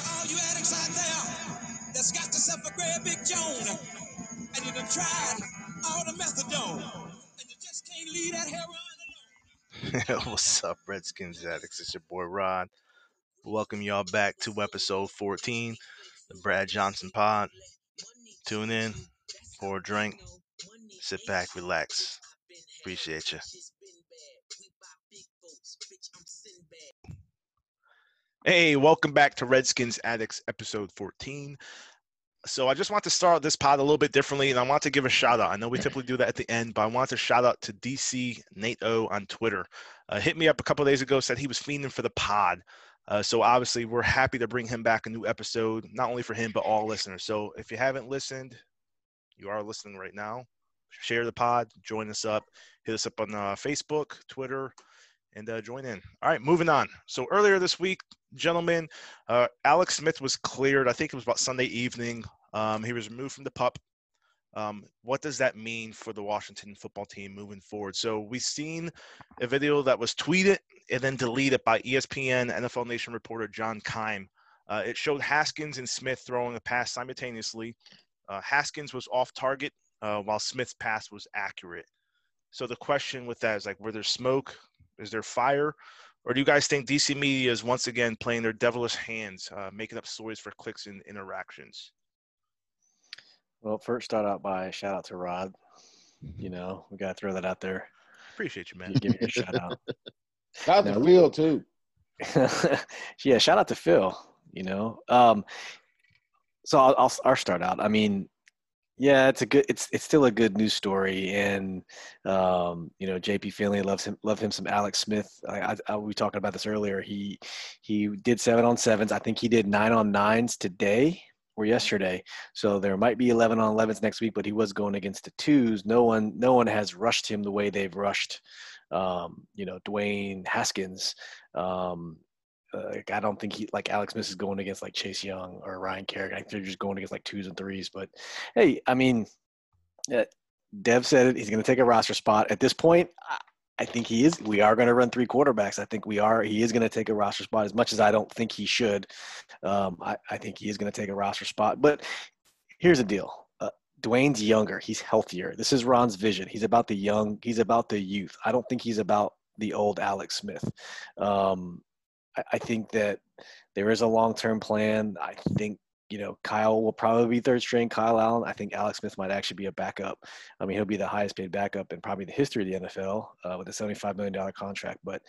to all you addicts out there that's got yourself a great big joint, and you done tried all the methadone, and you just can't leave that heroin alone. What's up, Redskins addicts? It's your boy Rod. Welcome y'all back to episode 14, the Brad Johnson Pod. Tune in, pour a drink, sit back, relax. Appreciate you. Hey, welcome back to Redskins Addicts episode 14. So I just want to start this pod a little bit differently, and I want to give a shout out. I know we typically do that at the end, but I want to shout out to DC Nate O on Twitter. Hit me up a couple days ago, said he was fiending for the pod. So obviously we're happy to bring him back a new episode, not only for him, but all listeners. So if you haven't listened, you are listening right now. Share the pod, join us up, hit us up on Facebook, Twitter, and join in. All right, moving on. So earlier this week, gentlemen, Alex Smith was cleared. I think it was about Sunday evening. He was removed from the PUP. What does that mean for the Washington football team moving forward? So we've seen a video that was tweeted and then deleted by ESPN NFL Nation reporter John Keim. It showed Haskins and Smith throwing a pass simultaneously. Haskins was off target while Smith's pass was accurate. So the question with that is, like, were there smoke? Is there fire? Or do you guys think DC media is once again playing their devilish hands, making up stories for clicks and interactions? Well, first start out by shout out to Rod. You know, we got to throw that out there. Appreciate you, man. Give me a shout out. Shout out to Phil, too. Yeah, shout out to Phil, you know. So I'll start out. I mean, yeah, it's still a good news story. And, you know, JP Finley love him some Alex Smith. We were talking about this earlier. He did 7-on-7s. I think he did 9-on-9s today. Or yesterday, so there might be 11-on-11s next week, but he was going against the twos. No one has rushed him the way they've rushed, you know, Dwayne Haskins. I don't think Alex Smith is going against like Chase Young or Ryan Kerrigan. I think they're just going against like 2s and 3s. But hey, I mean, Dev said it. He's going to take a roster spot at this point. I think he is. We are going to run 3 quarterbacks. I think we are. He is going to take a roster spot as much as I don't think he should. I think he is going to take a roster spot. But here's the deal. Dwayne's younger. He's healthier. This is Ron's vision. He's about the young. He's about the youth. I don't think he's about the old Alex Smith. I think that there is a long-term plan. I think, you know, Kyle will probably be third string, Kyle Allen. I think Alex Smith might actually be a backup. I mean, he'll be the highest paid backup in probably the history of the NFL with a $75 million contract. But,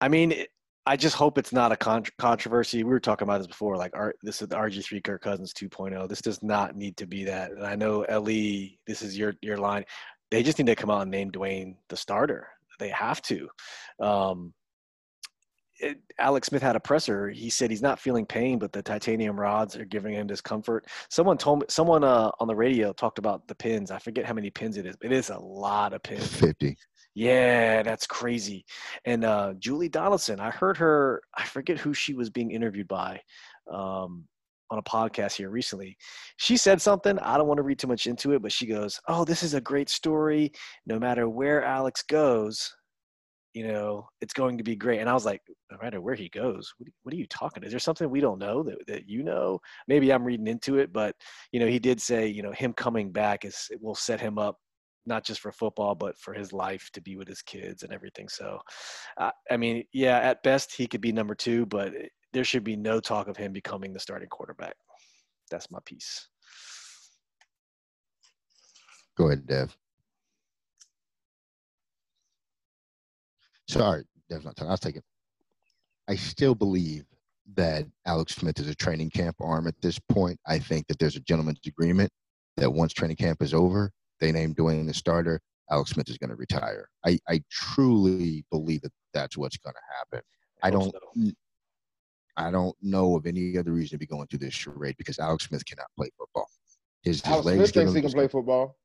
I mean, I just hope it's not a controversy. We were talking about this before. Like, this is the RG3 Kirk Cousins 2.0. This does not need to be that. And I know, Ellie, this is your line. They just need to come out and name Dwayne the starter. They have to. Alex Smith had a presser. He said he's not feeling pain, but the titanium rods are giving him discomfort. Someone told me, on the radio talked about the pins. I forget how many pins it is. It is a lot of pins. 50. Yeah, that's crazy. And Julie Donaldson, I heard her. I forget who she was being interviewed by on a podcast here recently. She said something. I don't want to read too much into it, but she goes, "Oh, this is a great story. No matter where Alex goes, you know, it's going to be great." And I was like, no matter where he goes, what are you talking? Is there something we don't know that you know? Maybe I'm reading into it, but, you know, he did say, you know, him coming back will set him up not just for football, but for his life to be with his kids and everything. So, I mean, yeah, at best he could be number 2, but there should be no talk of him becoming the starting quarterback. That's my piece. Go ahead, Dev. Sorry, Dev's not talking. I'll take it. I still believe that Alex Smith is a training camp arm at this point. I think that there's a gentleman's agreement that once training camp is over, they name Dwayne the starter, Alex Smith is going to retire. I truly believe that that's what's going to happen. I don't know of any other reason to be going through this charade because Alex Smith cannot play football. Alex Smith thinks he can play football.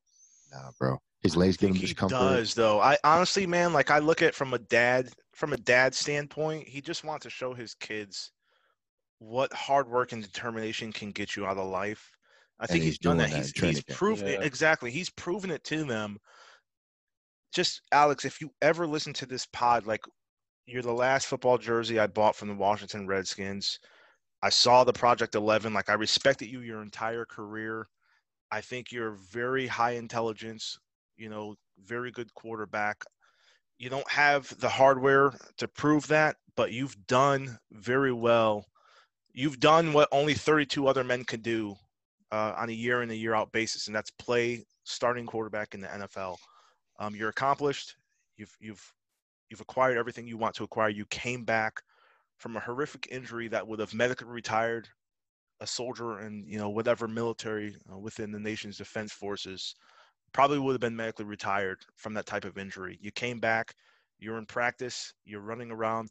Nah, bro. His legs give him discomfort. He does, though. I honestly, man, like I look at from a dad standpoint, he just wants to show his kids what hard work and determination can get you out of life. I think he's done that. He's proven it. Exactly. He's proven it to them. Just, Alex, if you ever listen to this pod, like, you're the last football jersey I bought from the Washington Redskins. I saw the Project 11. Like, I respected you your entire career. I think you're very high intelligence, you know, very good quarterback. You don't have the hardware to prove that, but you've done very well. You've done what only 32 other men could do on a year-in, a year-out basis, and that's play starting quarterback in the NFL. You're accomplished. You've acquired everything you want to acquire. You came back from a horrific injury that would have medically retired a soldier in, you know, whatever military within the nation's defense forces. Probably would have been medically retired from that type of injury. You came back, you're in practice, you're running around.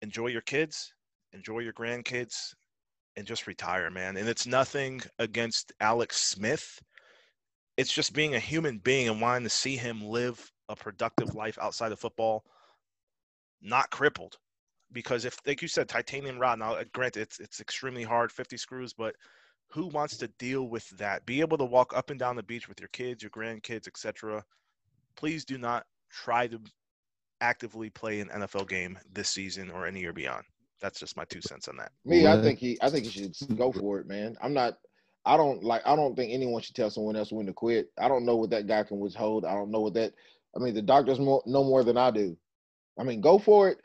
Enjoy your kids, enjoy your grandkids, and just retire, man. And it's nothing against Alex Smith. It's just being a human being and wanting to see him live a productive life outside of football, not crippled. Because if, like you said, titanium rod, now granted, it's extremely hard, 50 screws, but who wants to deal with that? Be able to walk up and down the beach with your kids, your grandkids, etc. Please do not try to actively play an NFL game this season or any year beyond. That's just my 2 cents on that. Me, I think he should go for it, man. I don't think anyone should tell someone else when to quit. I don't know what that guy can withhold. I don't know what that. I mean, the doctors know more than I do. I mean, go for it.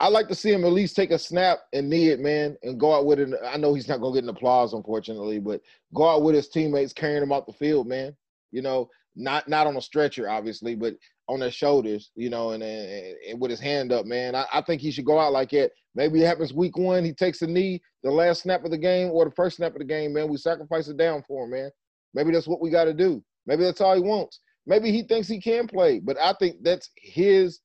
I like to see him at least take a snap and knee it, man, and go out with it. I know he's not going to get an applause, unfortunately, but go out with his teammates carrying him out the field, man. You know, not on a stretcher, obviously, but on their shoulders, you know, and with his hand up, man. I think he should go out like that. Maybe it happens week one. He takes a knee, the last snap of the game or the first snap of the game, man. We sacrifice it down for him, man. Maybe that's what we got to do. Maybe that's all he wants. Maybe he thinks he can play, but I think that's his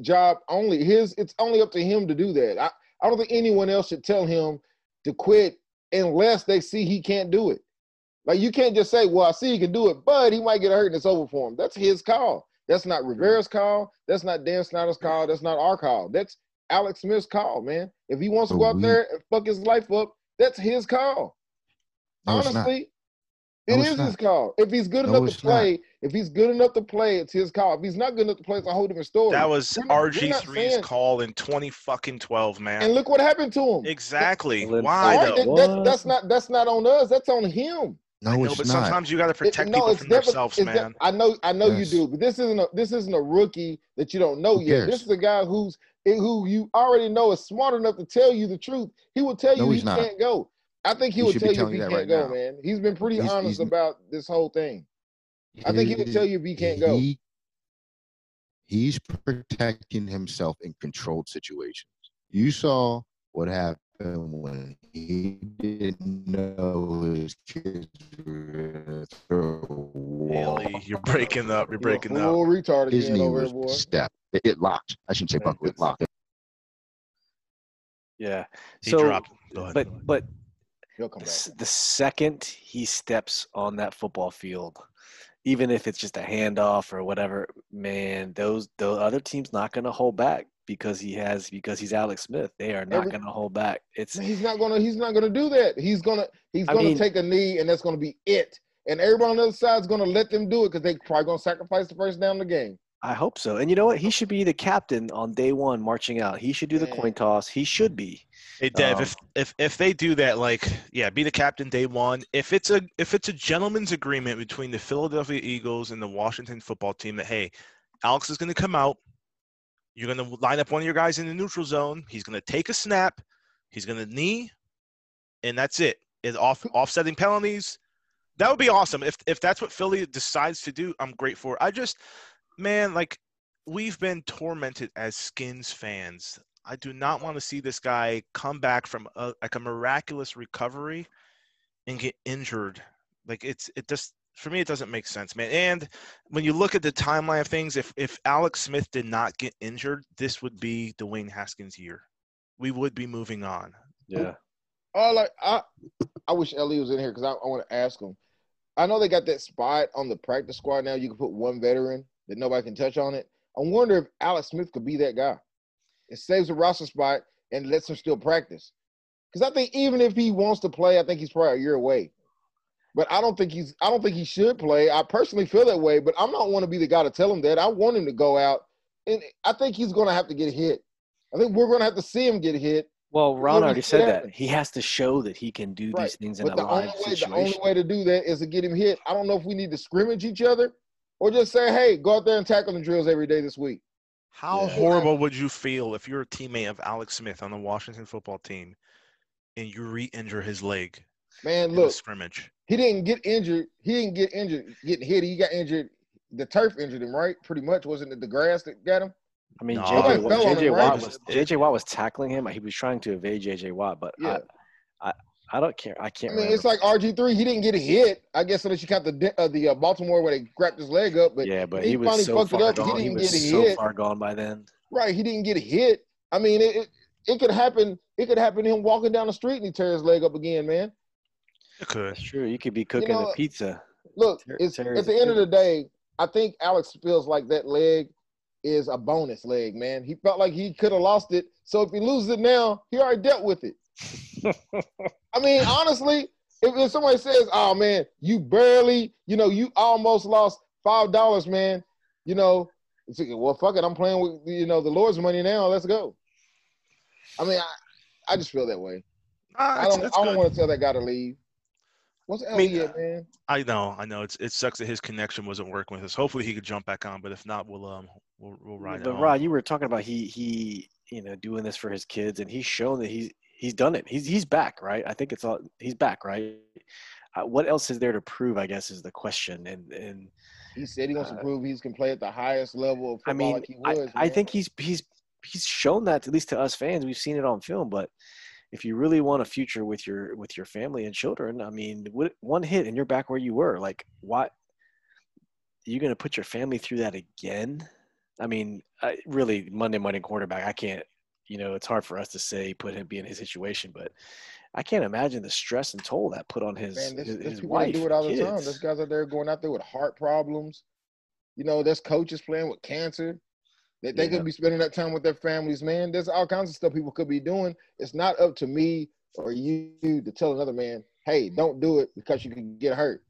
job only. It's only up to him to do that. I don't think anyone else should tell him to quit unless they see he can't do it. Like, you can't just say, well, I see he can do it, but he might get hurt and it's over for him. That's his call. That's not Rivera's call. That's not Dan Snyder's call. That's not our call. That's Alex Smith's call, man. If he wants to go out there and fuck his life up, that's his call. Honestly, it is his call. If he's good enough to play, it's his call. If he's not good enough to play, it's a whole different story. That was RG3's call in 2012, man. And look what happened to him. Exactly. Why though? That's not on us. That's on him. No, it's but not. Sometimes you got to protect people from themselves, man. I know you do, but this isn't a rookie that you don't know yet. This is a guy who you already know is smart enough to tell you the truth. He will tell you he can't go. I think he will tell you if he can't go, man. He's been pretty honest about this whole thing. I think he will tell you if he can't go. He's protecting himself in controlled situations. You saw what happened when he didn't know his kids were Ellie, you're breaking up. You're breaking up. Retard again. His knee was stepped. It locked. I shouldn't say buckle. It locked. Yeah. He dropped. But the second he steps on that football field, even if it's just a handoff or whatever, man, the other team's not going to hold back. Because he's Alex Smith, they are not going to hold back. He's not gonna do that. He's gonna take a knee, and that's gonna be it. And everybody on the other side is gonna let them do it because they probably gonna sacrifice the first down of the game. I hope so. And you know what? He should be the captain on day one, marching out. He should do the coin toss. He should be. Hey Dev, if they do that, be the captain day one. If it's a gentleman's agreement between the Philadelphia Eagles and the Washington football team that, hey, Alex is gonna come out. You're going to line up one of your guys in the neutral zone. He's going to take a snap. He's going to knee, and that's it. It's offsetting penalties. That would be awesome. If that's what Philly decides to do, I'm great for it. I just, man, we've been tormented as Skins fans. I do not want to see this guy come back from a miraculous recovery and get injured. For me, it doesn't make sense, man. And when you look at the timeline of things, if Alex Smith did not get injured, this would be Dwayne Haskins' year. We would be moving on. Yeah. I wish Ellie was in here because I want to ask him. I know they got that spot on the practice squad now. You can put one veteran that nobody can touch on it. I wonder if Alex Smith could be that guy. It saves a roster spot and lets him still practice. Because I think even if he wants to play, I think he's probably a year away. But I don't think he should play. I personally feel that way, but I'm not want to be the guy to tell him that. I want him to go out, and I think he's going to have to get hit. I think we're going to have to see him get hit. Well, Ron already said that. He has to show that he can do these things in a live situation. The only way to do that is to get him hit. I don't know if we need to scrimmage each other or just say, hey, go out there and tackle the drills every day this week. How horrible would you feel if you're a teammate of Alex Smith on the Washington football team and you re-injure his leg? Man, look, scrimmage. He didn't get injured. He didn't get injured getting hit. He got injured. The turf injured him, right? Pretty much. Wasn't it the grass that got him? I mean, no. JJ Watt was tackling him. He was trying to evade JJ Watt, but yeah. I don't care. I can't. I mean, remember. It's like RG3. He didn't get a hit. I guess unless you got the Baltimore where they grabbed his leg up. But yeah, but he was so far gone. He was so far gone by then. Right. He didn't get a hit. I mean, it could happen. It could happen to him walking down the street and he tears his leg up again, man. It could. That's true. You could be cooking a pizza. Look, at the end of the day, I think Alex feels like that leg is a bonus leg, man. He felt like he could have lost it. So if he loses it now, he already dealt with it. I mean, honestly, if somebody says, oh, man, you barely, you almost lost $5, man, it's like, well, fuck it. I'm playing with, the Lord's money now. Let's go. I mean, I just feel that way. I don't want to tell that guy to leave. What's Ellie at, man? I know. It sucks that his connection wasn't working with us. Hopefully he could jump back on, but if not, we'll ride it. But Rod, you were talking about he doing this for his kids, and he's shown that he's done it. He's back, right? I think it's all he's back, right? What else is there to prove? I guess is the question. And he said he wants to prove he can play at the highest level of football. I mean, like he was, I think he's shown that, at least to us fans. We've seen it on film, but. If you really want a future with your family and children, I mean, one hit and you're back where you were. Like, what? You're going to put your family through that again? I mean, really, Monday morning quarterback, I can't, it's hard for us to say be in his situation, but I can't imagine the stress and toll that put on his wife. Do it all the time. There's guys out there going out there with heart problems. There's coaches playing with cancer. They could be spending that time with their families, man. There's all kinds of stuff people could be doing. It's not up to me or you to tell another man, hey, don't do it because you can get hurt.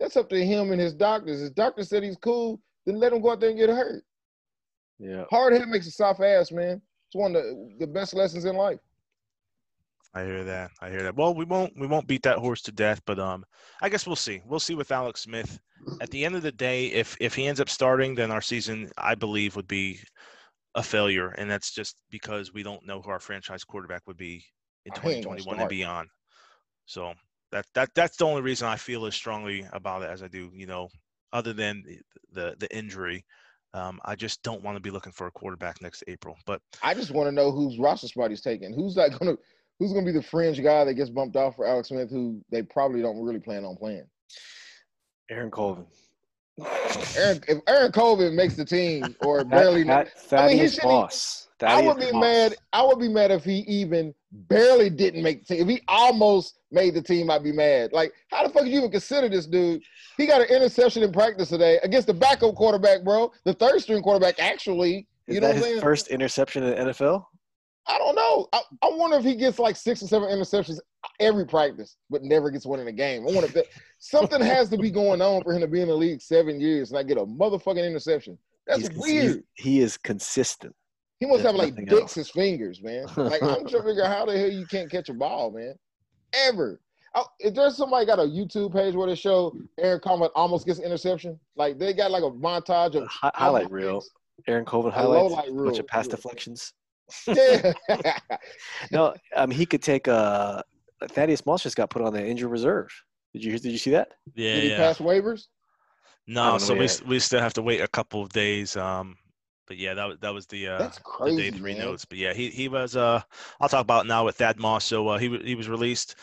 That's up to him and his doctors. His doctor said he's cool, then let him go out there and get hurt. Yeah. Hard head makes a soft ass, man. It's one of the best lessons in life. I hear that. Well, we won't beat that horse to death, but I guess we'll see. We'll see with Alex Smith. At the end of the day, if he ends up starting, then our season, I believe, would be a failure, and that's just because we don't know who our franchise quarterback would be in 2021 and beyond. So that's the only reason I feel as strongly about it as I do. Other than the injury, I just don't want to be looking for a quarterback next April. But I just want to know whose roster spot he's taking. Who's going to be the fringe guy that gets bumped off for Alex Smith, who they probably don't really plan on playing? Aaron Colvin. If Aaron Colvin makes the team or barely, Thaddeus Moss. I would be mad if he even barely didn't make the team. If he almost made the team, I'd be mad. Like, how the fuck did you even consider this dude? He got an interception in practice today against the backup quarterback, bro. The third-string quarterback, actually. Is that his first interception in the NFL? I don't know. I wonder if he gets like 6 or 7 interceptions every practice, but never gets one in a game. I wonder if something has to be going on for him to be in the league 7 years and I get a motherfucking interception. That's weird. He is consistent. He must have like dicks his fingers, man. Like, I'm trying to figure out how the hell you can't catch a ball, man. Ever. If there's somebody got a YouTube page where they show Aaron Colvin almost gets an interception, like they got like a montage of highlight reel. Aaron Colvin highlights a bunch of past deflections. Yeah. No, he could take Thaddeus Moss just got put on the injury reserve. Did you see that? Yeah. Did he pass waivers? No, so we still have to wait a couple of days. But yeah, that was the that's crazy, the day 3 man. Notes. But yeah, he was I'll talk about now with Thad Moss. So he was released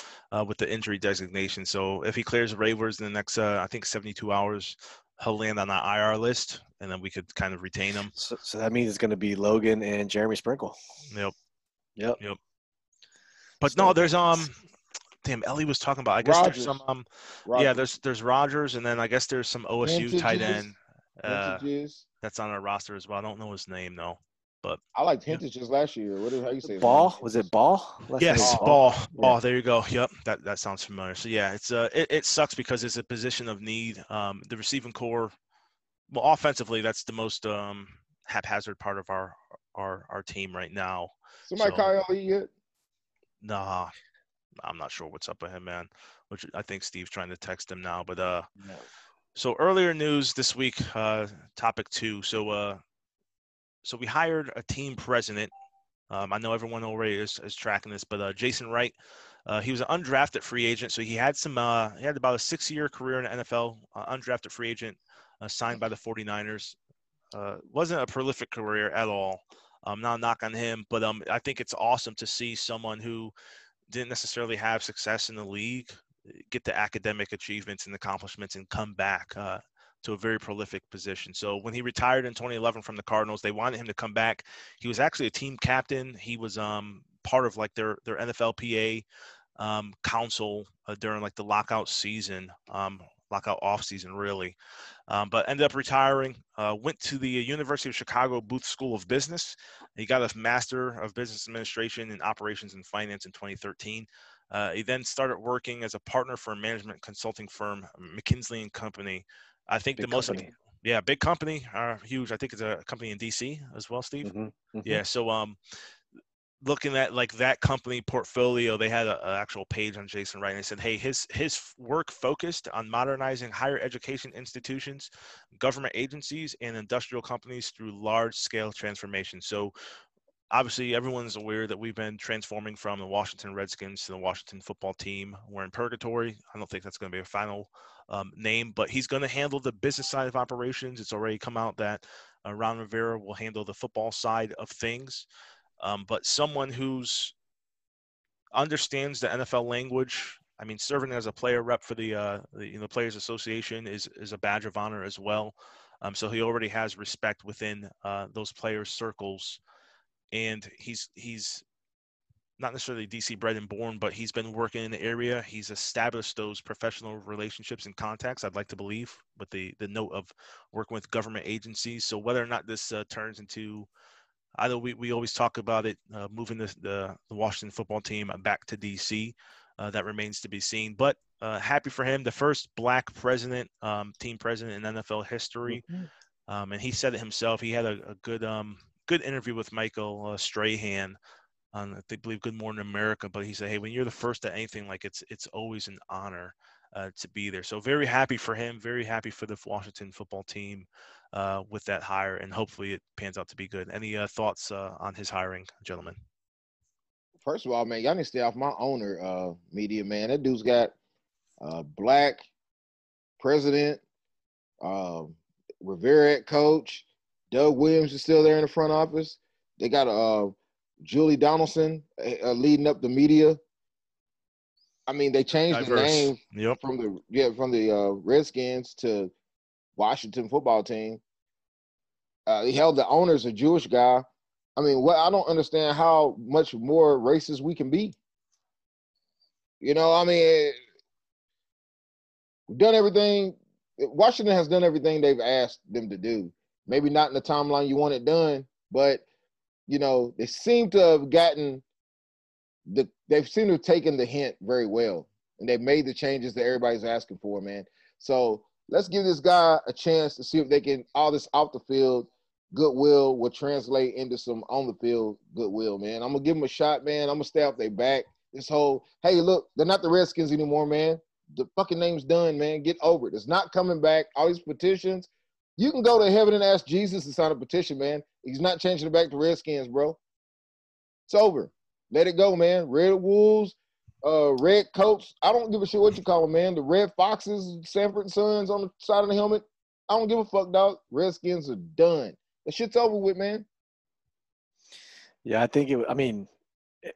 with the injury designation. So if he clears waivers in the next I think 72 hours, he'll land on that IR list, and then we could kind of retain him. So that means it's going to be Logan and Jeremy Sprinkle. Yep. But so, no, there's damn, Ellie was talking about. I guess Rogers. There's some Rogers. Yeah, there's Rogers, and then I guess there's some OSU tight end that's on our roster as well. I don't know his name though. But I liked Hintages last year. How you say it? Ball? Was it Ball? Yes, Ball. Ball. There you go. Yep. That sounds familiar. So yeah, it's it sucks because it's a position of need. The receiving core, well, offensively, that's the most haphazard part of our team right now. Somebody call Ellie yet? Nah, I'm not sure what's up with him, man, which I think Steve's trying to text him now. But no. So earlier news this week, topic two. So we hired a team president. I know everyone already is tracking this, but Jason Wright, he was an undrafted free agent. So he had he had about a 6-year career in the NFL, undrafted free agent, signed by the 49ers. Wasn't a prolific career at all. Not a knock on him, but I think it's awesome to see someone who didn't necessarily have success in the league get the academic achievements and accomplishments and come back to a very prolific position. So when he retired in 2011 from the Cardinals, they wanted him to come back. He was actually a team captain. He was part of like their NFLPA council during like the lockout season, lockout off season really, but ended up retiring, went to the University of Chicago Booth School of Business. He got a Master of Business Administration in Operations and Finance in 2013. He then started working as a partner for a management consulting firm, McKinsey and Company. I think big the most, company. Yeah, big company, huge. I think it's a company in DC as well, Steve. Mm-hmm. Mm-hmm. Yeah. So, looking at like that company portfolio, they had an actual page on Jason Wright, and they said, hey, his work focused on modernizing higher education institutions, government agencies, and industrial companies through large-scale transformation. So obviously everyone's aware that we've been transforming from the Washington Redskins to the Washington football team. We're in purgatory. I don't think that's going to be a final name, but he's going to handle the business side of operations. It's already come out that Ron Rivera will handle the football side of things. But someone who's understands the NFL language. I mean, serving as a player rep for the Players Association is a badge of honor as well. So he already has respect within those players' circles, and he's not necessarily DC bred and born, but he's been working in the area. He's established those professional relationships and contacts, I'd like to believe, with the note of working with government agencies. So whether or not this turns into either we always talk about it, moving the Washington football team back to D.C. That remains to be seen. But happy for him, the first black president, team president in NFL history. Mm-hmm. And he said it himself. He had a good interview with Michael Strahan on, I believe, Good Morning America. But he said, hey, when you're the first at anything, like it's always an honor to be there. So very happy for him, very happy for the Washington football team with that hire, and hopefully it pans out to be good. Any thoughts on his hiring, gentlemen? First of all, man, y'all need to stay off my owner media, man. That dude's got black president, Rivera coach, Doug Williams is still there in the front office. They got Julie Donaldson leading up the media. I mean, they changed the name from the Redskins to Washington football team. He held the owner's a Jewish guy. I mean, I don't understand how much more racist we can be. You know, I mean, we've done everything. Washington has done everything they've asked them to do. Maybe not in the timeline you want it done, but, you know, they seem to have gotten – they've seemed to have taken the hint very well, and they've made the changes that everybody's asking for, man. So let's give this guy a chance to see if they can, all this off the field goodwill will translate into some on the field goodwill, man. I'm gonna give them a shot, man. I'm gonna stay off their back. This whole, hey, look, they're not the Redskins anymore, man. The fucking name's done, man. Get over it. It's not coming back. All these petitions, you can go to heaven and ask Jesus to sign a petition, man. He's not changing it back to Redskins, bro. It's over. Let it go, man. Red Wolves, Red Coats. I don't give a shit what you call them, man. The Red Foxes, Sanford Sons on the side of the helmet. I don't give a fuck, dog. Redskins are done. That shit's over with, man. Yeah, I think it – I mean,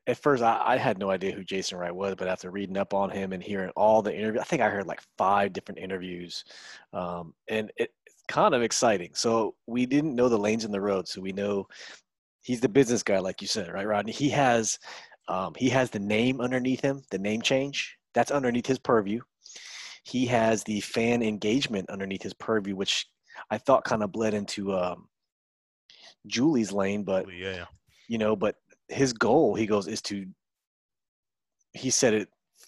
at first I had no idea who Jason Wright was, but after reading up on him and hearing all the interviews – I think I heard like 5 different interviews, and it's kind of exciting. So we didn't know the lanes in the road, so we know – he's the business guy, like you said, right, Rodney? He has the name underneath him, the name change. That's underneath his purview. He has the fan engagement underneath his purview, which I thought kind of bled into Julie's lane. But, yeah. You know, but his goal, he goes, is to – he said it,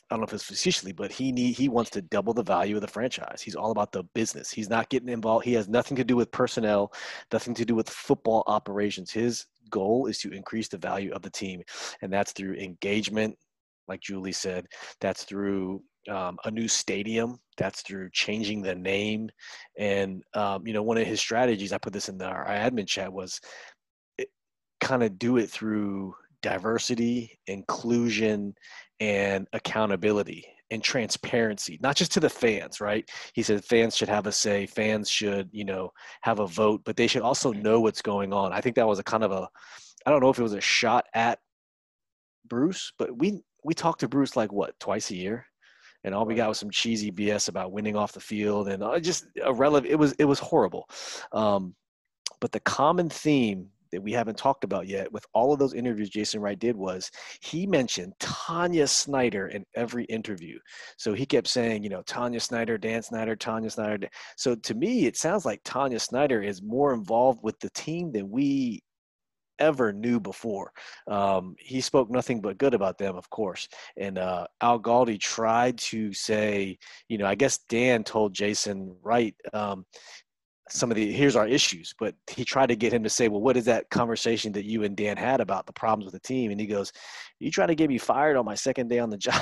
I don't know if it's facetiously, but he wants to double the value of the franchise. He's all about the business. He's not getting involved. He has nothing to do with personnel, nothing to do with football operations. His goal is to increase the value of the team, and that's through engagement, like Julie said, that's through a new stadium, that's through changing the name. And, you know, one of his strategies, I put this in our admin chat, was kind of do it through diversity, inclusion, and accountability and transparency, not just to the fans, right? He said fans should have a say, fans should, you know, have a vote, but they should also know what's going on. I think that was a kind of a, I don't know if it was a shot at Bruce, but we talked to Bruce like what, twice a year? And all we got was some cheesy BS about winning off the field and just irrelevant. It was horrible. But the common theme that we haven't talked about yet with all of those interviews Jason Wright did was he mentioned Tanya Snyder in every interview. So he kept saying, you know, Tanya Snyder, Dan Snyder, Tanya Snyder. So to me, it sounds like Tanya Snyder is more involved with the team than we ever knew before. He spoke nothing but good about them, of course. And Al Galdi tried to say, you know, I guess Dan told Jason Wright, some of the, here's our issues, but he tried to get him to say, well, what is that conversation that you and Dan had about the problems with the team? And he goes, you trying to get me fired on my second day on the job.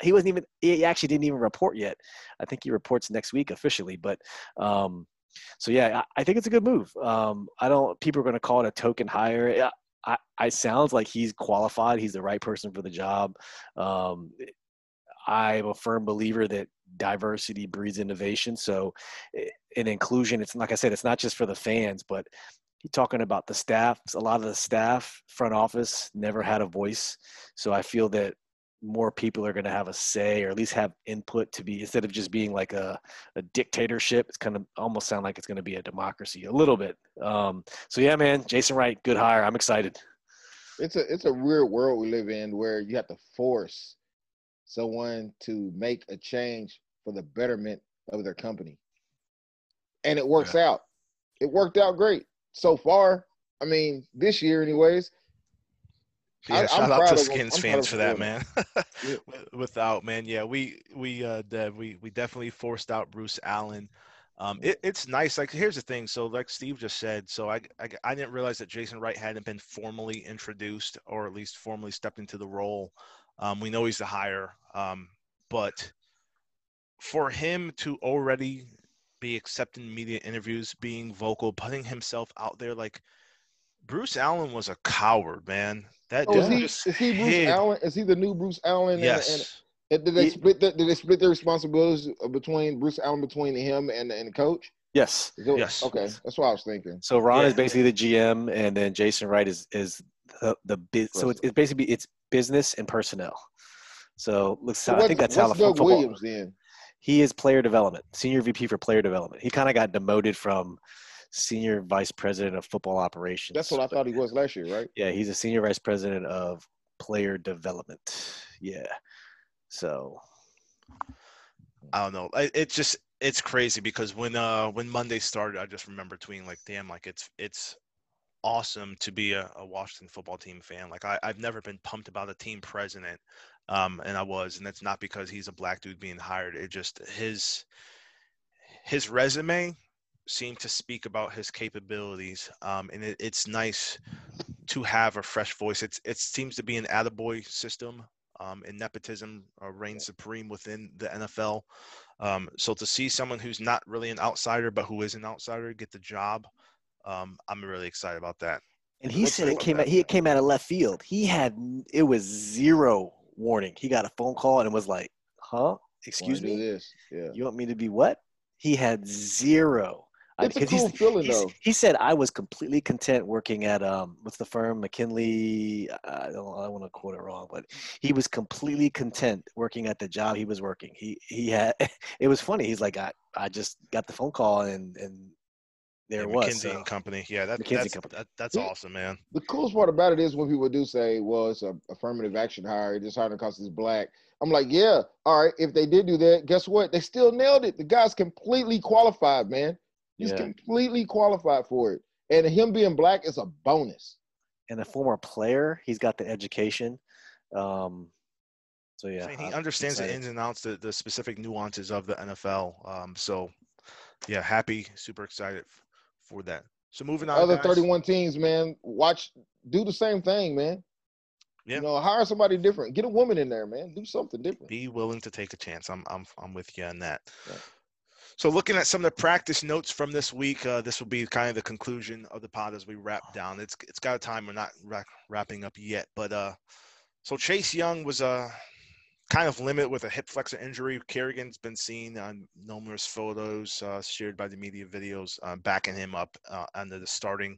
He actually didn't even report yet. I think he reports next week officially, but so yeah, I think it's a good move. People are going to call it a token hire. I sounds like he's qualified. He's the right person for the job. I'm a firm believer that diversity breeds innovation. So in inclusion, it's like I said, it's not just for the fans, but you're talking about the staff. A lot of the staff, front office, never had a voice. So I feel that more people are going to have a say, or at least have input, to be, instead of just being like a dictatorship, it's kind of almost sound like it's going to be a democracy a little bit. So yeah, man, Jason Wright, good hire. I'm excited. It's a weird world we live in where you have to force someone to make a change for the betterment of their company. And it works out. It worked out great so far. I mean, this year anyways. Yeah, shout out to Skins fans for that, man. Yeah. Without, man. Yeah, we definitely forced out Bruce Allen. It's nice. Like, here's the thing. So like Steve just said, so I didn't realize that Jason Wright hadn't been formally introduced, or at least formally stepped into the role. We know he's the hire, but for him to already be accepting media interviews, being vocal, putting himself out there, like, Bruce Allen was a coward, man. That is he Bruce Allen? Is he the new Bruce Allen? Yes. And did they split their responsibilities between him and the coach? Yes. Yes. Okay, that's what I was thinking. So Ron is basically the GM, and then Jason Wright is the biz. So it's basically it's business and personnel. So I think that's how Doug Williams then. He is player development, senior VP for player development. He kind of got demoted from senior vice president of football operations. That's what I thought he was last year, right? Yeah, he's a senior vice president of player development. Yeah. So I don't know. It's crazy because when Monday started, I just remember tweeting like, damn, like it's awesome to be a Washington football team fan. Like I've never been pumped about a team president. And that's not because he's a black dude being hired. It just his resume seem to speak about his capabilities, and it's nice to have a fresh voice. It seems to be an attaboy system, and nepotism reigns supreme within the NFL. So to see someone who's not really an outsider but who is an outsider get the job, I'm really excited about that. And he said it came out of left field. It was zero warning. He got a phone call and was like, huh? Excuse me? This? Yeah. You want me to be what? He had zero. It's a cool feeling, though. He said, I was completely content working at, what's the firm, McKinsey? I don't want to quote it wrong, but he was completely content working at the job he was working. It was funny. He's like, I just got the phone call and there it was. McKinsey and Company. Yeah, that's awesome, man. The coolest part about it is when people do say, well, it's an affirmative action hire. Just hired because he's black. I'm like, yeah, all right. If they did do that, guess what? They still nailed it. The guy's completely qualified, man. He's completely qualified for it. And him being black is a bonus. And a former player, he's got the education. So, yeah. He understands the ins and outs, the specific nuances of the NFL. So, yeah, happy, super excited for that. So, moving on. Other guys. 31 teams, man, do the same thing, man. Yeah. You know, hire somebody different. Get a woman in there, man. Do something different. Be willing to take a chance. I'm with you on that. Yeah. So looking at some of the practice notes from this week, this will be kind of the conclusion of the pod as we wrap down. It's got a time. We're not wrapping up yet. But so Chase Young was kind of limited with a hip flexor injury. Kerrigan's been seen on numerous photos shared by the media videos backing him up under the starting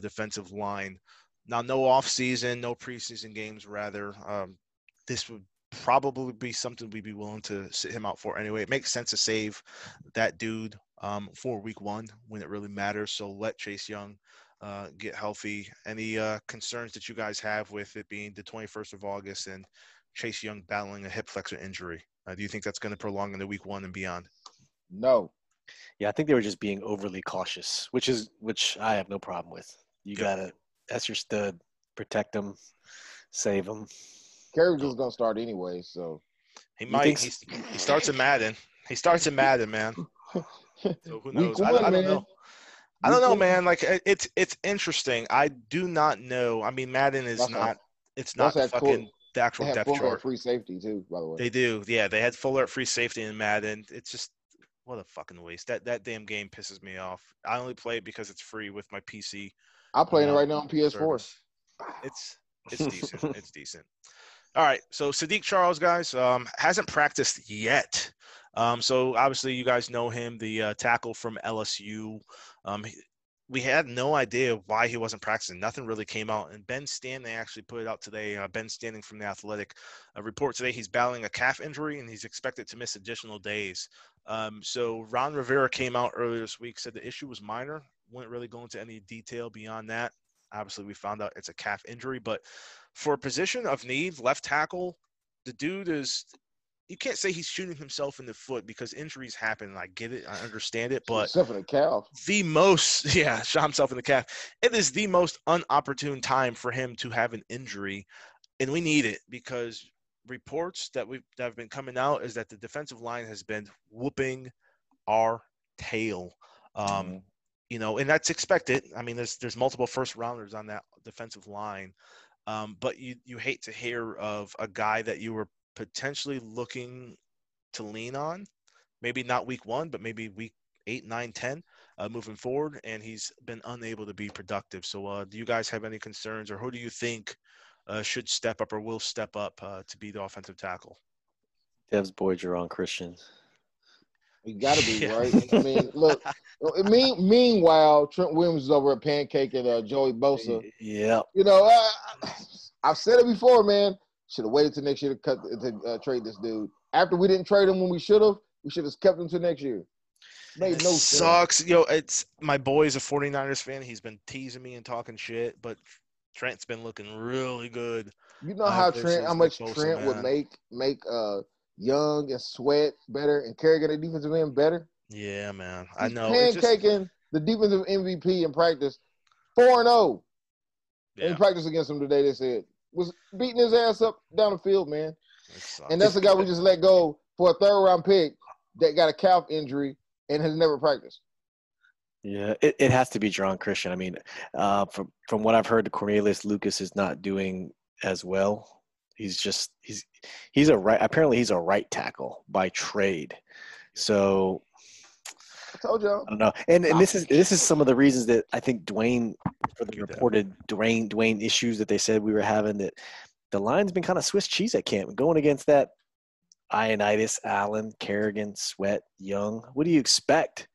defensive line. Now, no offseason, no preseason games, rather. This would probably be something we'd be willing to sit him out for anyway. It makes sense to save that dude for week one when it really matters. So let Chase Young get healthy. Any concerns that you guys have with it being the 21st of August and Chase Young battling a hip flexor injury? Do you think that's going to prolong into week one and beyond? No. Yeah, I think they were just being overly cautious, which I have no problem with. You got to – that's your stud. Protect him. Save him. Kerrigan's going to start anyway, so. He might. He starts in Madden. He starts in Madden, man. So who knows? I don't know. I don't know, man. Like, it's interesting. I do not know. I mean, Madden is not – it's not fucking – the actual depth chart. They had Fuller at free safety too, by the way. They do. Yeah, they had Fuller at free safety in Madden. It's just what a fucking waste. That damn game pisses me off. I only play it because it's free with my PC. I'm playing it right now on PS4. It's decent. It's decent. All right. So Saahdiq Charles, guys, hasn't practiced yet. So obviously you guys know him, the tackle from LSU. We had no idea why he wasn't practicing. Nothing really came out. And Ben Stanley actually put it out today. Ben Stanley from The Athletic report today he's battling a calf injury and he's expected to miss additional days. So Ron Rivera came out earlier this week, said the issue was minor. Wouldn't really go into any detail beyond that. Obviously, we found out it's a calf injury. But for a position of need, left tackle, the dude is – you can't say he's shooting himself in the foot because injuries happen. And I get it. I understand it. But himself in the calf. Shot himself in the calf. It is the most unopportune time for him to have an injury, and we need it because reports that have been coming out is that the defensive line has been whooping our tail. You know, and that's expected. I mean, there's multiple first rounders on that defensive line, but you hate to hear of a guy that you were potentially looking to lean on, maybe not week one, but maybe week 8, 9, 10 moving forward. And he's been unable to be productive. So do you guys have any concerns, or who do you think should step up or will step up to be the offensive tackle? Dev's boy, Jerome Christian. You got to be, right? I mean, look, meanwhile, Trent Williams is over at Pancake and Joey Bosa. Yeah. You know, I've said it before, man. Should have waited till next year to trade this dude. After we didn't trade him when we should have kept him till next year. Made no sense. Sucks. Yo, it's my boy's a 49ers fan. He's been teasing me and talking shit, but Trent's been looking really good. You know how much Trent would make Young and Sweat better and Kerrigan the defensive end better? Yeah, man. I know. Pancaking the defensive MVP in practice, 4-0. Yeah. In practice against him today, they said. Was beating his ass up down the field, man. And that's the guy we just let go for a third-round pick that got a calf injury and has never practiced. Yeah, it has to be Jerome Christian. I mean, from what I've heard, Cornelius Lucas is not doing as well. He's just – he's a right – apparently he's a right tackle by trade. So – I told y'all. I don't know. And this is some of the reasons that I think Dwayne for the reported Dwayne issues that they said we were having, that the line's been kind of Swiss cheese at camp. Going against that Ioannidis, Allen, Kerrigan, Sweat, Young. What do you expect?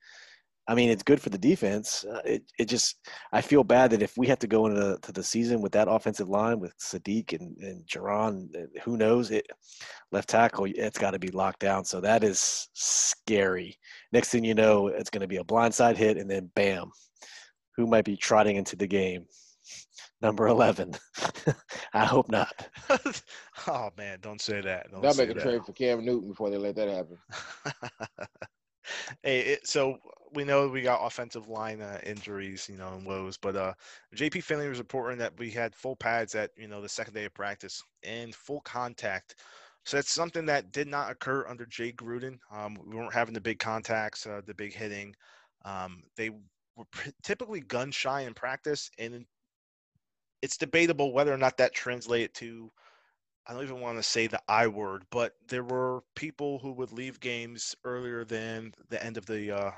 I mean, it's good for the defense. It just I feel bad that if we have to go into the season with that offensive line with Saahdiq and Jerron, who knows, it left tackle, it's got to be locked down. So that is scary. Next thing you know, it's going to be a blindside hit, and then bam, who might be trotting into the game? Number 11. I hope not. Oh man, don't say that. They'll make a trade for Cam Newton before they let that happen. So we know we got offensive line injuries, you know, and woes, but JP Finley was reporting that we had full pads at, you know, the second day of practice and full contact. So that's something that did not occur under Jay Gruden. We weren't having the big contacts, the big hitting. They were typically gun shy in practice, and it's debatable whether or not that translated to, I don't even want to say the I word, but there were people who would leave games earlier than the end of the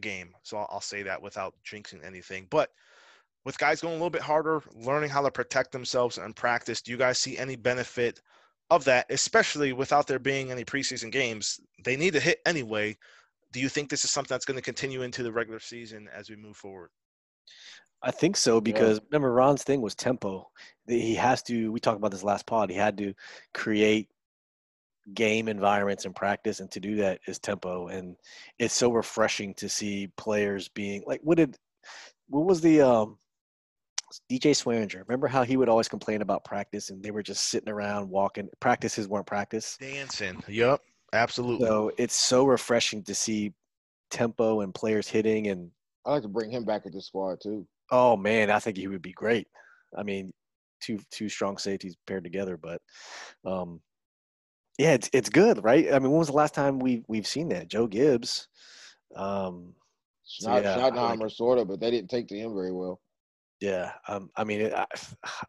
game. So I'll say that without jinxing anything. But with guys going a little bit harder, learning how to protect themselves and practice, do you guys see any benefit of that, especially without there being any preseason games? They need to hit anyway. Do you think this is something that's going to continue into the regular season as we move forward? I think so, because remember, Ron's thing was tempo. He has to – we talked about this last pod. He had to create game environments in practice, and to do that is tempo. And it's so refreshing to see players being – like, what was the DJ Swearinger, remember how he would always complain about practice and they were just sitting around walking. Practices weren't practice. Dancing. Yep, absolutely. So it's so refreshing to see tempo and players hitting. And I'd like to bring him back with the squad too. Oh, man, I think he would be great. I mean, two strong safeties paired together. But, yeah, it's good, right? I mean, when was the last time we've seen that? Joe Gibbs. Schottenheimer, like, sort of, but they didn't take to him very well. Yeah, I mean,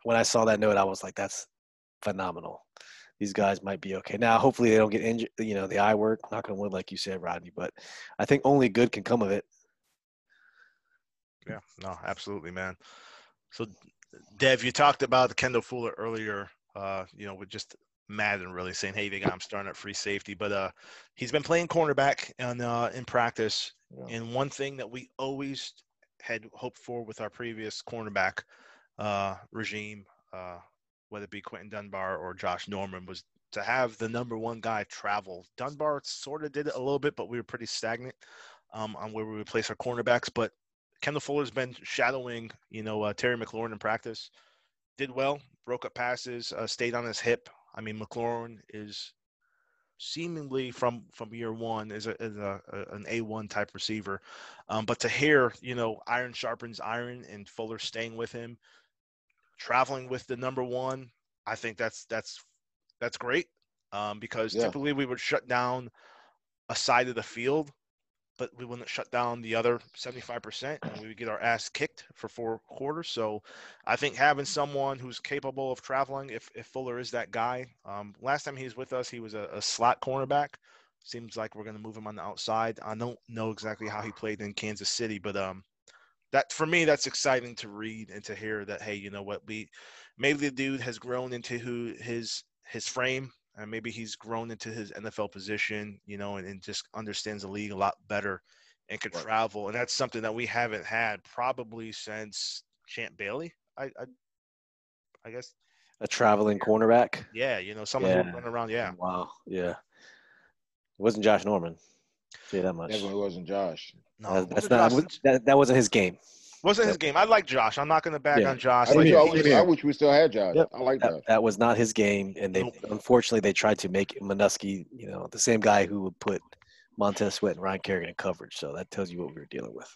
when I saw that note, I was like, that's phenomenal. These guys might be okay. Now, hopefully they don't get injured, you know, the eye work, knock on wood, like you said, Rodney. But I think only good can come of it. Yeah, no, absolutely, man. So, Dev, you talked about Kendall Fuller earlier, you know, with just Madden really saying, hey, they got him starting at free safety. But he's been playing cornerback in practice. Yeah. And one thing that we always – had hoped for with our previous cornerback regime, whether it be Quentin Dunbar or Josh Norman, was to have the number one guy travel. Dunbar sort of did it a little bit, but we were pretty stagnant on where we would place our cornerbacks. But Kendall Fuller's been shadowing, you know, Terry McLaurin in practice. Did well, broke up passes, stayed on his hip. I mean, McLaurin is seemingly from year one is an A1 type receiver, but to hear, you know, iron sharpens iron, and Fuller staying with him, traveling with the number one, I think that's great, because typically we would shut down a side of the field, but we wouldn't shut down the other 75%, and we would get our ass kicked for four quarters. So I think having someone who's capable of traveling, if Fuller is that guy, last time he was with us, he was a slot cornerback. Seems like we're going to move him on the outside. I don't know exactly how he played in Kansas City, but that, for me, that's exciting to read and to hear that, hey, you know what, maybe the dude has grown into who his frame. And maybe he's grown into his NFL position, you know, and just understands the league a lot better and could travel. And that's something that we haven't had probably since Champ Bailey, I guess. A traveling cornerback? Yeah, you know, someone who went around, Wow, yeah. It wasn't Josh Norman. See that much. Definitely wasn't Josh. No, that wasn't his game. Wasn't his game. I like Josh. I'm not going to bag on Josh. I wish we still had Josh. Yep. I like that. That was not his game, and unfortunately they tried to make Minuski, you know, the same guy who would put Montez Sweat and Ryan Kerrigan in coverage. So that tells you what we were dealing with.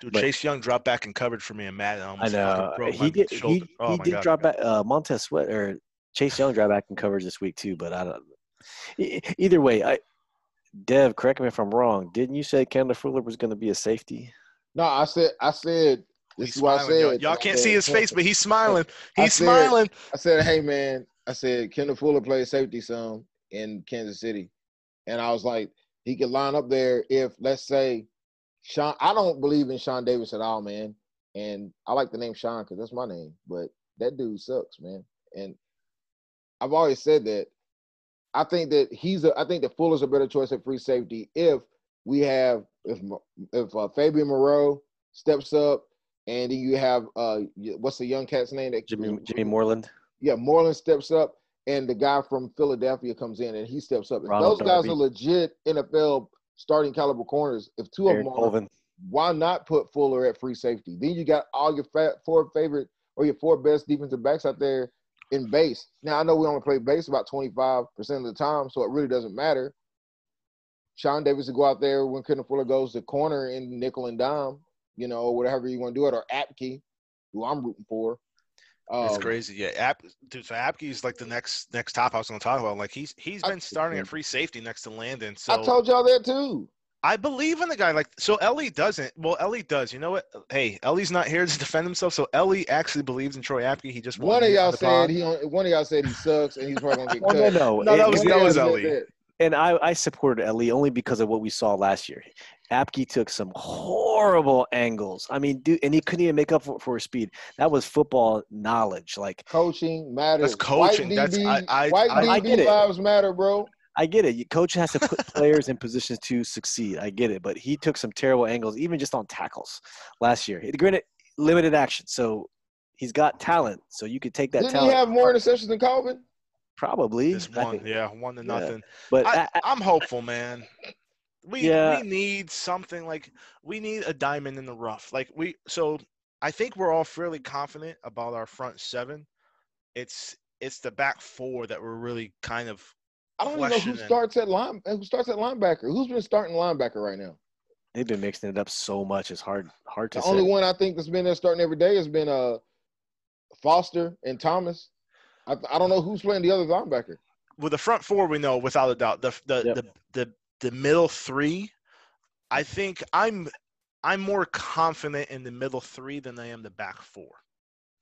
Dude, but Chase Young dropped back in coverage for me and Matt. I know he did drop back. Montez Sweat or Chase Young dropped back in coverage this week too. But I don't. Either way, Dev, correct me if I'm wrong. Didn't you say Kendall Fuller was going to be a safety? No, I said, this is what I said. Y'all can't see his face, but he's smiling. He's smiling. I said, hey, man, Kendall Fuller played safety some in Kansas City. And I was like, he could line up there if, let's say, Sean – I don't believe in Sean Davis at all, man. And I like the name Sean because that's my name. But that dude sucks, man. And I've always said that. I think that I think that Fuller's a better choice at free safety if we have – If Fabian Moreau steps up, and then you have what's the young cat's name? That Jimmy Moreland. Yeah, Moreland steps up, and the guy from Philadelphia comes in, and he steps up. And those guys are legit NFL starting caliber corners. If two Aaron of them are, Colvin. Why not put Fuller at free safety? Then you got all your your four best defensive backs out there in base. Now, I know we only play base about 25% of the time, so it really doesn't matter. Sean Davis to go out there when Kendall Fuller goes to corner in nickel and dime, you know, or whatever you want to do it, or Apke, who I'm rooting for. It's crazy, yeah. So Apke is like the next top I was going to talk about. Like he's been starting at free safety next to Landon. So I told y'all that too. I believe in the guy. Like, so Ellie doesn't. Well, Ellie does. You know what? Hey, Ellie's not here to defend himself, so Ellie actually believes in Troy Apke. He just one of y'all said he sucks, and he's probably going to get cut. No, that was Ellie. And I supported Ellie only because of what we saw last year. Apke took some horrible angles. I mean, dude, and he couldn't even make up for his speed. That was football knowledge. Like, coaching matters. That's coaching. White DB lives matter, bro. I get it. Coach has to put players in positions to succeed. I get it. But he took some terrible angles, even just on tackles last year. Granted, limited action. So he's got talent. So you could take that talent. Did he have more interceptions than Colvin? Probably. Just one. Yeah, 1 to nothing. Yeah. But I'm hopeful, man. We need something. Like, we need a diamond in the rough. Like, so I think we're all fairly confident about our front seven. It's the back four that we're really kind of. I don't even know who starts at linebacker. Who's been starting linebacker right now? They've been mixing it up so much. It's hard to say. The only one I think that's been there starting every day has been Foster and Thomas. I don't know who's playing the other linebacker. Well, the front four we know without a doubt. The middle three, I think I'm more confident in the middle three than I am the back four,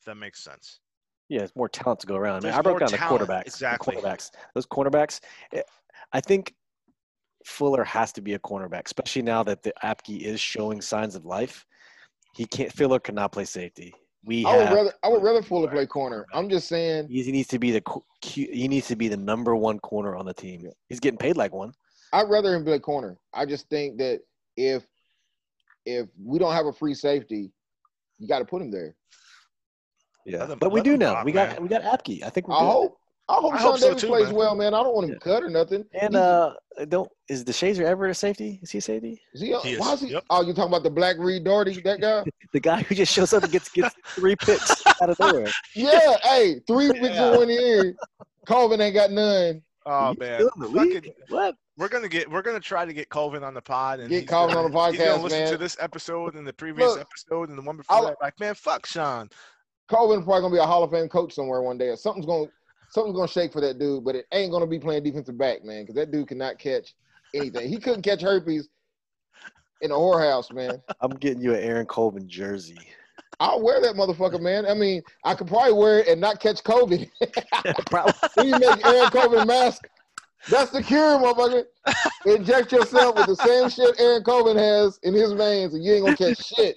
if that makes sense. Yeah, it's more talent to go around. I broke down talent. The quarterbacks. Exactly. Those cornerbacks. I think Fuller has to be a cornerback, especially now that the Apke is showing signs of life. Fuller cannot play safety. I would rather Fuller play corner. I'm just saying he needs to be the number one corner on the team. Yeah. He's getting paid like one. I'd rather him play corner. I just think that if we don't have a free safety, you got to put him there. Yeah, but we do now. We got Apke. I think. I hope Sean Davis plays well, man. I don't want him cut or nothing. And is the Shazer ever a safety? Is he a safety? Is he? Yep. Oh, you're talking about the Black Reed Doherty, that guy? The guy who just shows up and gets 3 picks out of nowhere. Yeah, hey, 3 picks in one year. Colvin ain't got none. Oh man, what? We're gonna try to get Colvin on the pod and get Colvin on the podcast. He's gonna listen to this episode and the previous episode and the one before that. Like, man, fuck Sean. Colvin probably gonna be a Hall of Fame coach somewhere one day. Or something's gonna shake for that dude, but it ain't gonna be playing defensive back, man, because that dude cannot catch anything. He couldn't catch herpes in a whorehouse, man. I'm getting you an Aaron Colvin jersey. I'll wear that motherfucker, man. I mean, I could probably wear it and not catch COVID. We make Aaron Colvin mask. That's the cure, motherfucker. Inject yourself with the same shit Aaron Colvin has in his veins, and you ain't gonna catch shit.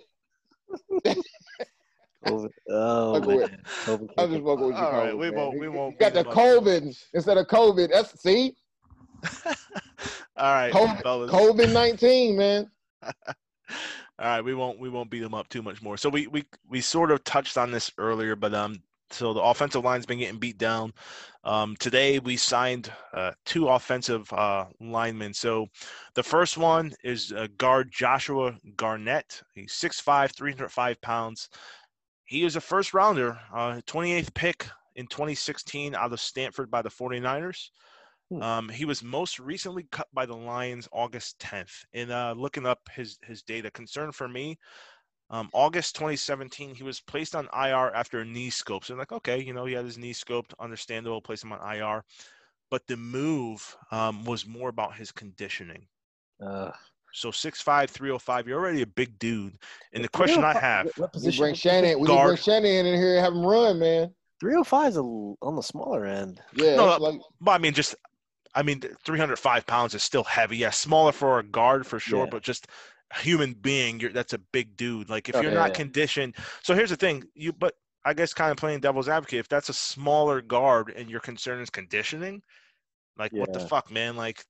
COVID. Oh, man. COVID. I'm just fucking with you. All right, we won't. You got the COVID instead of COVID. That's see. All right, COVID-19, man. All right, we won't beat them up too much more. So we sort of touched on this earlier, but so the offensive line's been getting beat down. Today we signed 2 offensive linemen. So the first one is guard Joshua Garnett. He's 6'5", 305 pounds. He is a first-rounder, 28th pick in 2016 out of Stanford by the 49ers. He was most recently cut by the Lions August 10th. And looking up his data, concern for me, August 2017, he was placed on IR after a knee scope. So I'm like, okay, you know, he had his knee scoped, understandable, place him on IR. But the move was more about his conditioning. So 6'5", 305, you're already a big dude. And the question I have – what position? We bring Shannon in here and have him run, man. 305 is on the smaller end. Yeah. No, but I mean, 305 pounds is still heavy. Yeah, smaller for a guard for sure, but just a human being, that's a big dude. Like, if you're not conditioned – so here's the thing. But I guess kind of playing devil's advocate, if that's a smaller guard and your concern is conditioning – like, what the fuck, man? Like,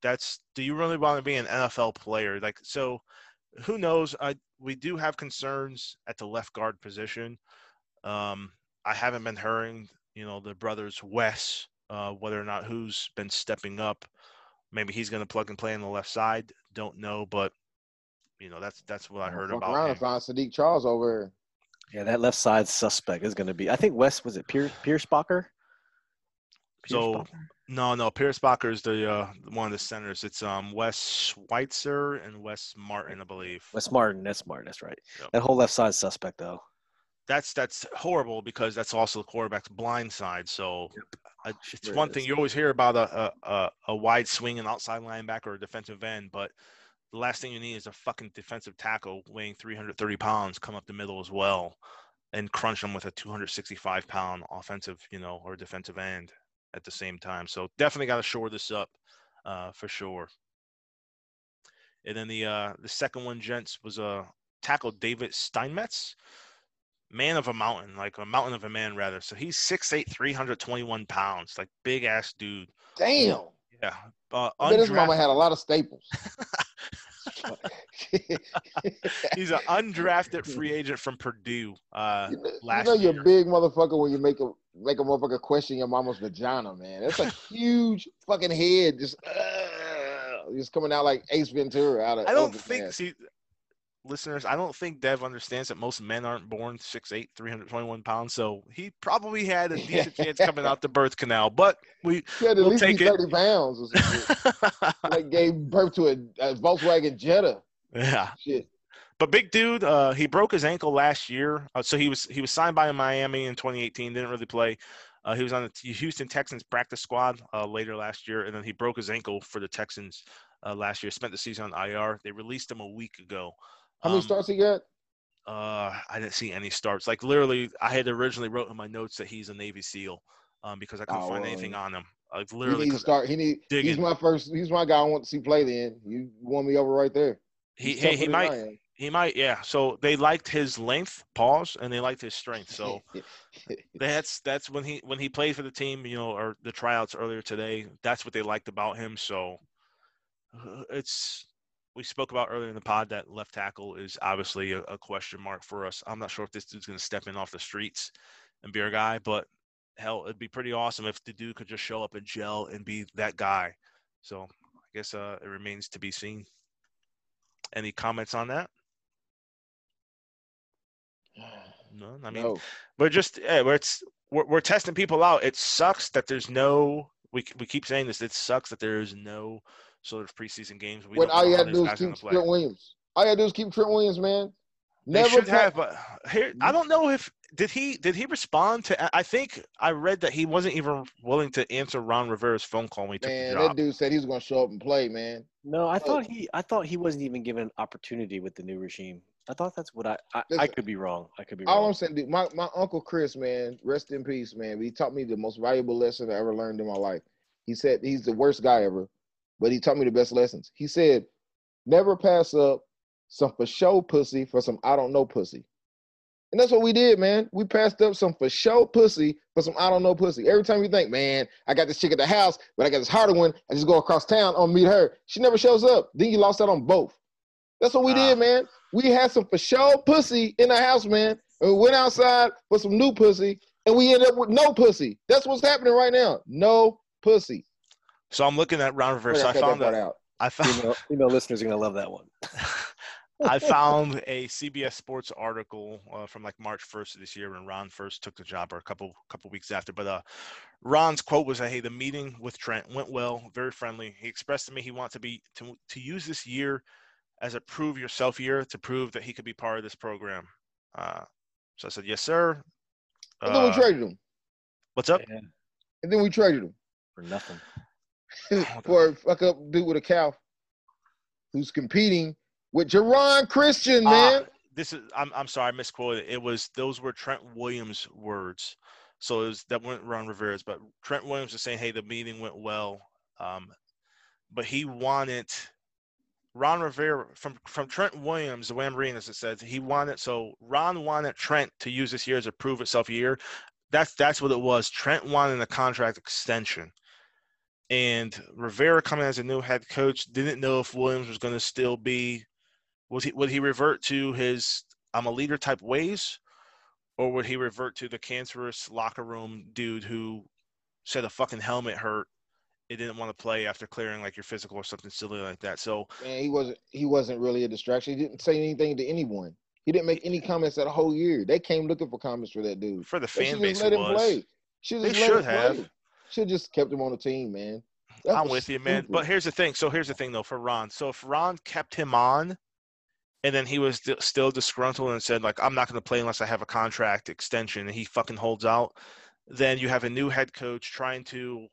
do you really want to be an NFL player? Like, so who knows? We do have concerns at the left guard position. I haven't been hearing, you know, the brothers Wes, whether or not who's been stepping up. Maybe he's going to plug and play on the left side. Don't know, but, you know, that's what I heard about. Around and find Saahdiq Charles over. Yeah, that left side suspect is going to be – I think Wes, was it Pierce Bacher? So – No. Pierce Bacher is the one of the centers. It's Wes Schweitzer and Wes Martin, I believe. Wes Martin. That's Martin. That's right. Yep. That whole left side suspect, though. That's horrible because that's also the quarterback's blind side. So it's one thing you always hear about a wide swing and outside linebacker or defensive end, but the last thing you need is a fucking defensive tackle weighing 330 pounds come up the middle as well and crunch them with a 265-pound offensive, you know, or defensive end at the same time. So definitely got to shore this up for sure. And then the second one, gents, was tackle David Steinmetz, man of a mountain, like a mountain of a man, rather. So he's 6'8", 321 pounds, like big-ass dude. Damn. Yeah. This mama had a lot of staples. He's an undrafted free agent from Purdue last year. You're a big motherfucker when you make a motherfucker question your mama's vagina, man. That's a huge fucking head just coming out like Ace Ventura out of listeners, I don't think Dev understands that most men aren't born 6'8", 321 pounds, so he probably had a decent chance coming out the birth canal, but we'll at least take it. 30 pounds or something. Like gave birth to a Volkswagen Jetta. Yeah. Shit. But big dude, he broke his ankle last year, so he was signed by Miami in 2018, didn't really play. He was on the Houston Texans practice squad later last year, and then he broke his ankle for the Texans last year, spent the season on IR. They released him a week ago. How many starts he got? I didn't see any starts. Like, literally, I had originally wrote in my notes that he's a Navy SEAL because I couldn't find anything on him. Like, literally, he needs to start. He's my guy I want to see play then. You won me over right there. He might. Yeah. So they liked his length, and they liked his strength. So that's when he played for the team, you know, or the tryouts earlier today. That's what they liked about him. So it's. We spoke about earlier in the pod that left tackle is obviously a question mark for us. I'm not sure if this dude's going to step in off the streets and be our guy, but hell, it'd be pretty awesome if the dude could just show up and gel and be that guy. So I guess it remains to be seen. Any comments on that? None. I mean, no. We're testing people out. It sucks that there's no. We keep saying this. It sucks that there is no. Sort of preseason games. All you got to do is keep Trent Williams. All you got to do is keep Trent Williams, man. I don't know if did he respond to. I think I read that he wasn't even willing to answer Ron Rivera's phone call when he took the job. Man, that dude said he was going to show up and play, man. No, I thought he wasn't even given an opportunity with the new regime. I thought that's what I could be wrong. I could be wrong. All I'm saying, dude, my Uncle Chris, man, rest in peace, man. He taught me the most valuable lesson I ever learned in my life. He said he's the worst guy ever. But he taught me the best lessons. He said, never pass up some for show pussy for some I don't know pussy. And that's what we did, man. We passed up some for show pussy for some I don't know pussy. Every time you think, man, I got this chick at the house, but I got this harder one. I just go across town, I'll meet her. She never shows up. Then you lost out on both. That's what we did, man. We had some for show pussy in the house, man. And we went outside for some new pussy, and we ended up with no pussy. That's what's happening right now. No pussy. So I'm looking at Ron Rivera. I found you know listeners are gonna love that one. I found a CBS Sports article from like March 1st of this year when Ron first took the job, or a couple weeks after. But Ron's quote was, "Hey, the meeting with Trent went well, very friendly. He expressed to me he wants to use this year as a prove yourself year to prove that he could be part of this program." So I said, "Yes, sir." And then we traded him. What's up? Yeah. And then we traded him for nothing. For a fuck-up dude with a cow who's competing with Jerome Christian, man. I'm sorry, I misquoted. Those were Trent Williams' words. So that weren't Ron Rivera's, but Trent Williams was saying, hey, the meeting went well. But he wanted Ron Rivera from Trent Williams, the way I'm reading this, it says Ron wanted Trent to use this year as a prove itself year. That's what it was. Trent wanted a contract extension. And Rivera coming as a new head coach didn't know if Williams was going to still be – would he revert to his I'm a leader type ways, or would he revert to the cancerous locker room dude who said a fucking helmet hurt and didn't want to play after clearing like your physical or something silly like that. So man, he wasn't really a distraction. He didn't say anything to anyone. He didn't make any comments that whole year. They came looking for comments for that dude. For the fan base, let him play. They should have. Should have just kept him on the team, man. I'm with you, man. But here's the thing. So here's the thing, though, for Ron. So if Ron kept him on and then he was still disgruntled and said, like, I'm not going to play unless I have a contract extension, and he fucking holds out, then you have a new head coach trying to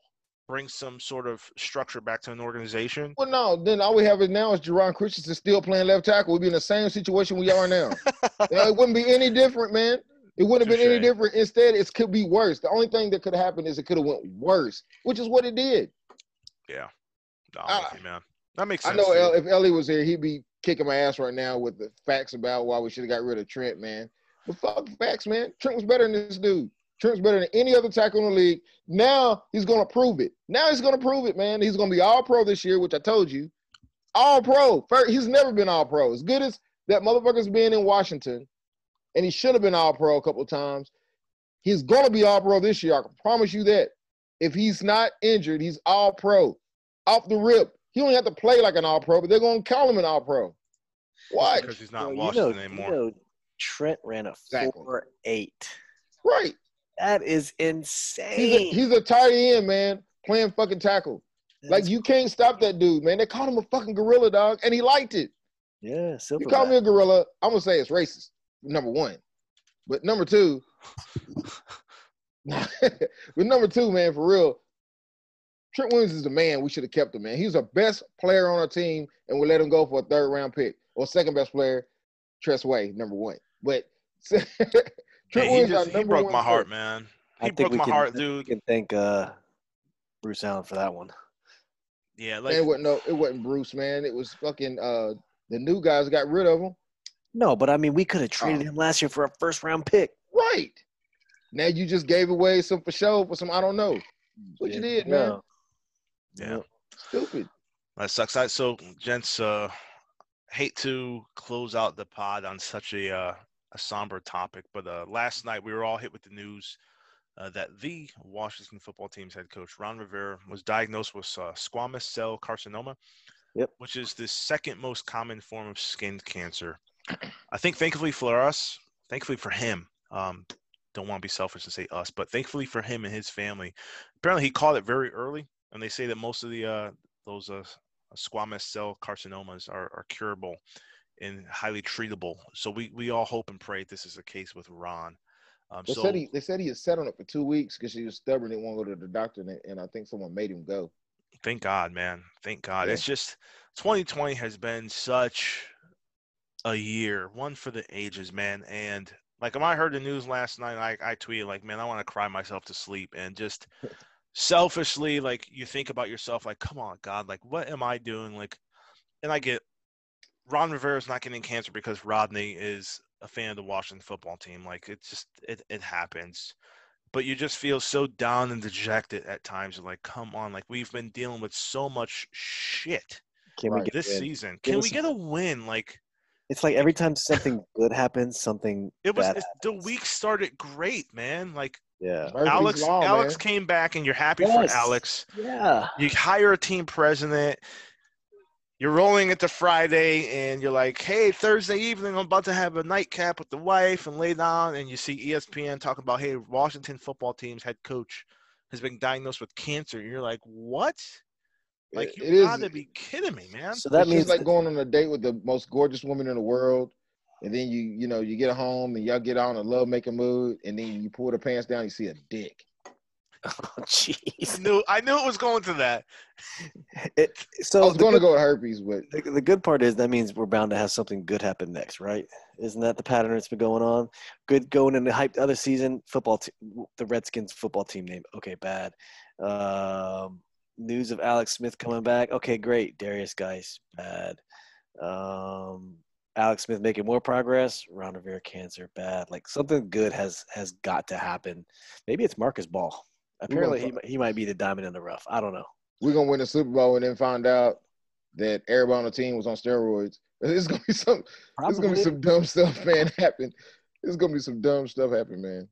bring some sort of structure back to an organization. Well, no, then all we have is now is Jerome Christian still playing left tackle. We'd be in the same situation we are now. It wouldn't be any different, man. It wouldn't have been any different. Instead, it could be worse. The only thing that could happen is it could have went worse, which is what it did. Yeah. No, man. That makes sense. I know if Ellie was here, he'd be kicking my ass right now with the facts about why we should have got rid of Trent, man. But fuck the facts, man. Trent was better than this dude. Trent's better than any other tackle in the league. Now he's going to prove it. Now he's going to prove it, man. He's going to be all-pro this year, which I told you. All-pro. He's never been all-pro. As good as that motherfucker's been in Washington, and he should have been all-pro a couple of times, he's going to be all-pro this year. I can promise you that. If he's not injured, he's all-pro. Off the rip. He don't have to play like an all-pro, but they're going to call him an all-pro. Why? Because he's not in Washington anymore. Trent ran a 4.8. Right. That is insane. He's a tight end, man, playing fucking tackle. Like, you can't stop that dude, man. They called him a fucking gorilla, dog, and he liked it. Yeah, Silverback. You call me a gorilla, I'm going to say it's racist, number one. But number two, man, for real, Trent Williams is the man. We should have kept him, man. He's the best player on our team, and we let him go for a third-round pick. Or second-best player, Tressway, number one. But – he broke my heart, man. He broke my heart, dude. You can thank Bruce Allen for that one. Yeah, like it wasn't Bruce, man. It was fucking the new guys got rid of him. No, but I mean, we could have traded him last year for a first-round pick. Right. Now you just gave away some for some I don't know. What you did, man. Yeah. Stupid. That sucks. So, gents, hate to close out the pod on such a somber topic, but last night we were all hit with the news that the Washington football team's head coach, Ron Rivera, was diagnosed with squamous cell carcinoma, which is the second most common form of skin cancer. I think thankfully for him, don't want to be selfish and say us, but thankfully for him and his family, apparently he caught it very early, and they say that most of the those squamous cell carcinomas are curable and highly treatable. So we all hope and pray this is the case with Ron. They said he was set on it for 2 weeks because he was stubborn and won't go to the doctor, and I think someone made him go. Thank God, man. Thank God. Yeah. It's just 2020 has been such a year, one for the ages, man. And, like, when I heard the news last night, I tweeted, like, man, I want to cry myself to sleep. And just selfishly, like, you think about yourself, like, come on, God, like, what am I doing? Like, and I get – Ron Rivera's not getting cancer because Rodney is a fan of the Washington football team. Like, it's just it happens. But you just feel so down and dejected at times. Like, come on. Like, we've been dealing with so much shit this season. Can we get a win? Like, it's like every time something good happens, the week started great, man. Like, yeah, Alex came back, and you're happy for Alex. Yeah, you hire a team president. You're rolling into Friday, and you're like, hey, Thursday evening, I'm about to have a nightcap with the wife and lay down, and you see ESPN talking about, hey, Washington football team's head coach has been diagnosed with cancer. And you're like, what? Like, you got to be kidding me, man. So that means like going on a date with the most gorgeous woman in the world, and then you get home, and y'all get on a lovemaking mood, and then you pull the pants down, you see a dick. Oh, jeez. I knew it was going to that. So I was going to go with herpes, but the good part is that means we're bound to have something good happen next, right? Isn't that the pattern that's been going on? Good going in the hyped other season, the Redskins football team name. Okay, bad. News of Alex Smith coming back. Okay, great. Darius Geis, bad. Alex Smith making more progress. Ron Rivera cancer, bad. Like, something good has got to happen. Maybe it's Marcus Ball. Apparently, he might be the diamond in the rough. I don't know. We're going to win the Super Bowl and then find out that everybody on the team was on steroids. It's going to be some dumb stuff, man, happen. It's going to be some dumb stuff happen, man.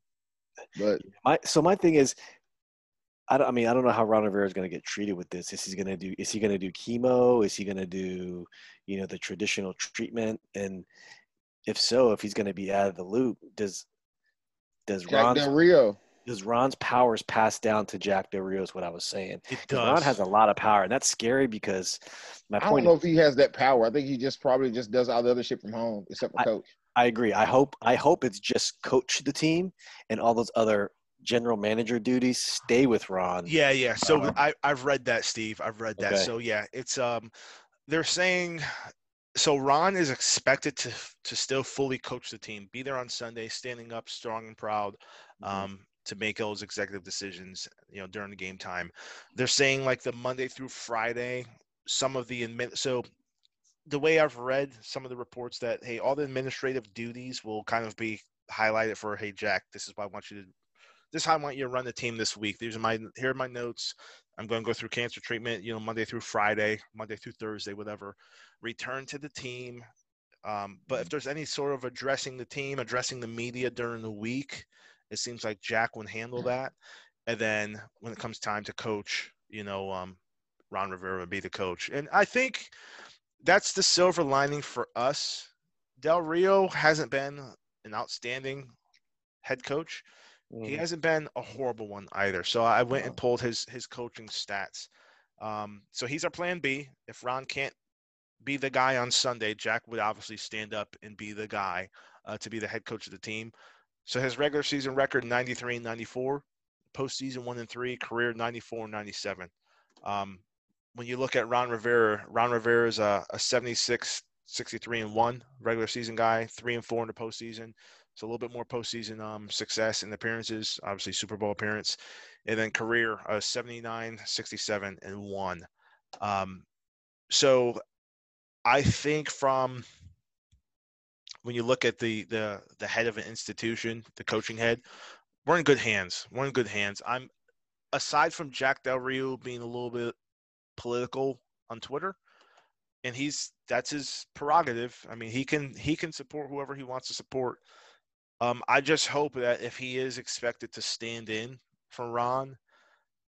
But my thing is, I don't know how Ron Rivera is going to get treated with this. Is he going to do chemo? Is he going to do, the traditional treatment? And if so, if he's going to be out of the loop, does Jack Del Rio? Does Ron's powers pass down to Jack Del Rio is what I was saying. It does. Ron has a lot of power, and that's scary because I don't know if he has that power. I think he just probably just does all the other shit from home except for coach. I agree. I hope it's just coach the team and all those other general manager duties stay with Ron. Yeah. So I've read that, Steve. I've read that. Okay. So yeah, it's they're saying so Ron is expected to still fully coach the team, be there on Sunday, standing up strong and proud, to make those executive decisions, you know, during the game time. They're saying like the Monday through Friday, some of the so the way I've read some of the reports that, hey, all the administrative duties will kind of be highlighted for, hey, Jack, this is why I want you to this is how I want you to run the team this week. Here are my notes. I'm going to go through cancer treatment, you know, Monday through Friday, Monday through Thursday, whatever. Return to the team. But if there's any sort of addressing the team, addressing the media during the week, it seems like Jack would handle that. And then when it comes time to coach, you know, Ron Rivera would be the coach. And I think that's the silver lining for us. Del Rio hasn't been an outstanding head coach. He hasn't been a horrible one either. So I went and pulled his coaching stats. So he's our plan B. If Ron can't be the guy on Sunday, Jack would obviously stand up and be the guy to be the head coach of the team. So his regular season record, 93-94, postseason 1-3, career 94-97. When you look at Ron Rivera is a 76, 63-1 regular season guy, 3-4 in the postseason. So a little bit more postseason success and appearances, obviously Super Bowl appearance, and then career 79, 67, and 1. So I think from when you look at the head of an institution, the coaching head, we're in good hands. I'm aside from Jack Del Rio being a little bit political on Twitter, and that's his prerogative. I mean, he can support whoever he wants to support. I just hope that if he is expected to stand in for Ron,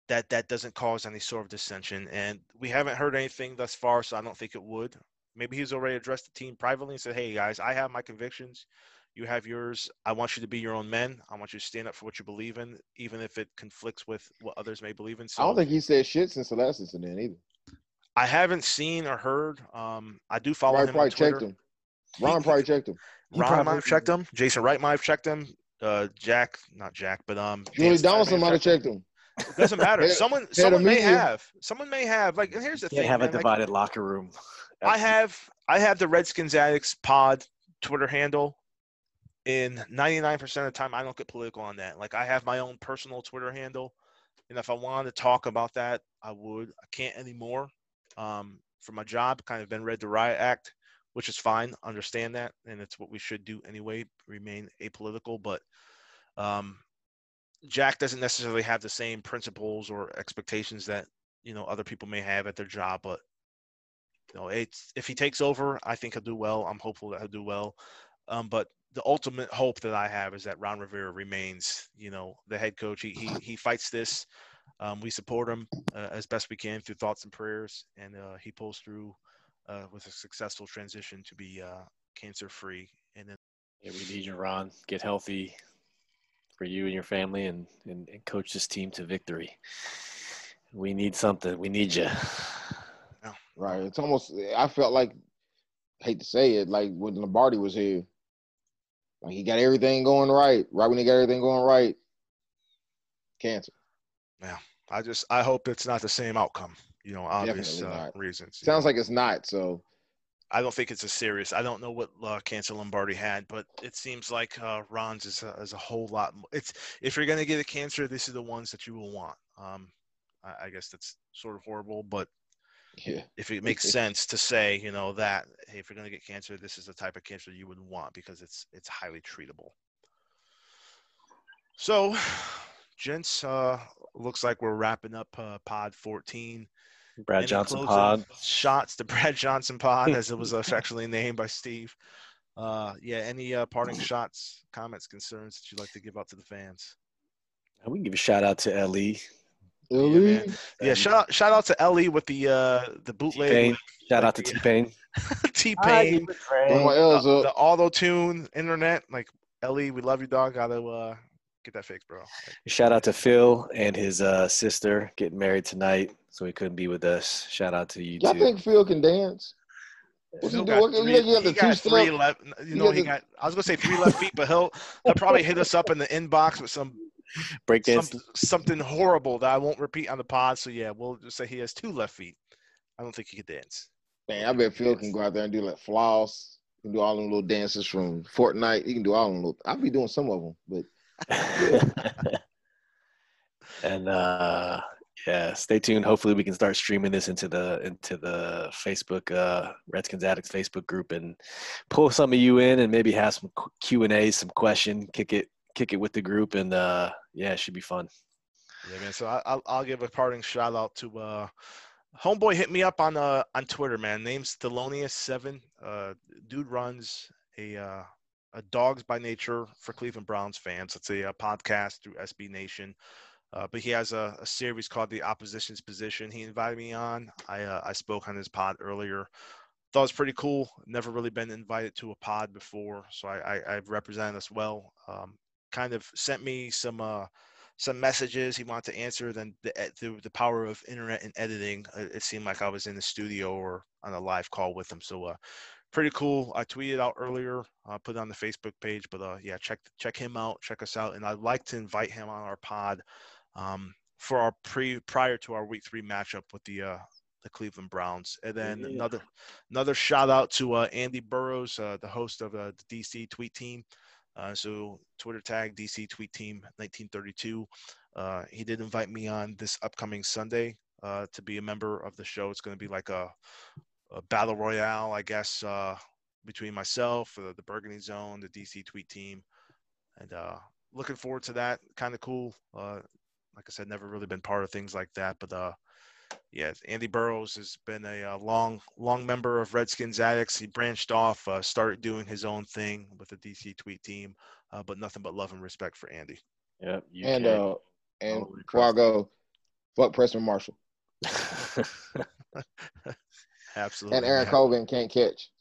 that doesn't cause any sort of dissension. And we haven't heard anything thus far, so I don't think it would. Maybe he's already addressed the team privately and said, hey, guys, I have my convictions. You have yours. I want you to be your own men. I want you to stand up for what you believe in, even if it conflicts with what others may believe in. So, I don't think he said shit since the last incident either. I haven't seen or heard. I do follow him on Twitter. Ron probably checked him. Ron might have checked him. Jason Wright might have checked him. Jack, not Jack, but Julie Donaldson might have checked him. It doesn't matter. Someone may have. Like, and here's the thing. They have a divided locker room. I have the Redskins Addicts Pod Twitter handle. And 99% of the time, I don't get political on that. Like, I have my own personal Twitter handle, and if I wanted to talk about that, I would. I can't anymore. For my job, kind of been read the riot act. Which is fine, understand that, and it's what we should do anyway, remain apolitical. But Jack doesn't necessarily have the same principles or expectations that, you know, other people may have at their job. But, you know, if he takes over, I think he'll do well. I'm hopeful that he'll do well. But the ultimate hope that I have is that Ron Rivera remains, you know, the head coach. He fights this. We support him as best we can through thoughts and prayers, and he pulls through. With a successful transition to be cancer-free. And then we need you, Ron. Get healthy for you and your family and coach this team to victory. We need something. We need you. Yeah. Right. It's almost – I felt like – hate to say it, like when Lombardi was here, like he got everything going right. Right when he got everything going right, cancer. Yeah. I hope it's not the same outcome. You know, obvious reasons. Sounds like it's not, so. I don't think it's as serious. I don't know what cancer Lombardi had, but it seems like Ron's is a whole lot more. If you're going to get a cancer, this is the ones that you will want. I guess that's sort of horrible, but yeah. If it makes sense to say, you know, that, hey, if you're going to get cancer, this is the type of cancer you would want because it's highly treatable. So, gents, looks like we're wrapping up pod 14. Brad Johnson Pod. Shots to Brad Johnson Pod, as it was affectionately named by Steve. Any parting shots, comments, concerns that you'd like to give out to the fans? We can give a shout out to Ellie. Shout out to Ellie with the bootleg. T-Pain. Shout out to T-Pain. T-Pain. The auto-tune internet. Like, Ellie, we love you, dog. Got to get that fixed, bro. Shout out to Phil and his sister getting married tonight. So he couldn't be with us. Shout out to you. I think Phil can dance. He got three left. I was gonna say 3 left feet, but he'll probably hit us up in the inbox with some breakdance. Something horrible that I won't repeat on the pod. So, yeah, we'll just say he has two left feet. I don't think he could dance. Man, I bet Phil can go out there and do like floss. He can do all them little dances from Fortnite. He can do all them little – I'll be doing some of them, but And, yeah, stay tuned. Hopefully we can start streaming this into the Facebook Redskins Addicts Facebook group and pull some of you in and maybe have some Q&A, some question, kick it with the group, and yeah, it should be fun. Yeah, man. So I'll give a parting shout out to homeboy hit me up on Twitter, man. Name's Thelonious7. Dude runs a Dogs by Nature for Cleveland Browns fans. It's a podcast through SB Nation. But he has a series called The Opposition's Position. He invited me on. I spoke on his pod earlier. Thought it was pretty cool. Never really been invited to a pod before, so I've represented us well. Kind of sent me some messages he wanted to answer. Then through the power of internet and editing, it seemed like I was in the studio or on a live call with him. So pretty cool. I tweeted out earlier, put it on the Facebook page. But yeah, check him out, check us out, and I'd like to invite him on our pod. For our prior to our week 3 matchup with the Cleveland Browns. And then another shout out to Andy Burroughs, the host of the DC Tweet Team. So Twitter tag DC Tweet Team 1932. He did invite me on this upcoming Sunday to be a member of the show. It's going to be like a battle royale, I guess, between myself, the Burgundy Zone, the DC Tweet Team, and looking forward to that. Kind of cool. Like I said, never really been part of things like that. But, yeah, Andy Burroughs has been a long member of Redskins Addicts. He branched off, started doing his own thing with the DC Tweet Team. But nothing but love and respect for Andy. Yep. And before I go, fuck Preston Marshall. Absolutely. And Aaron Colvin can't catch.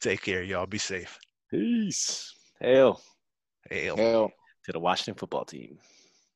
Take care, y'all. Be safe. Peace. Hail. To the Washington football team.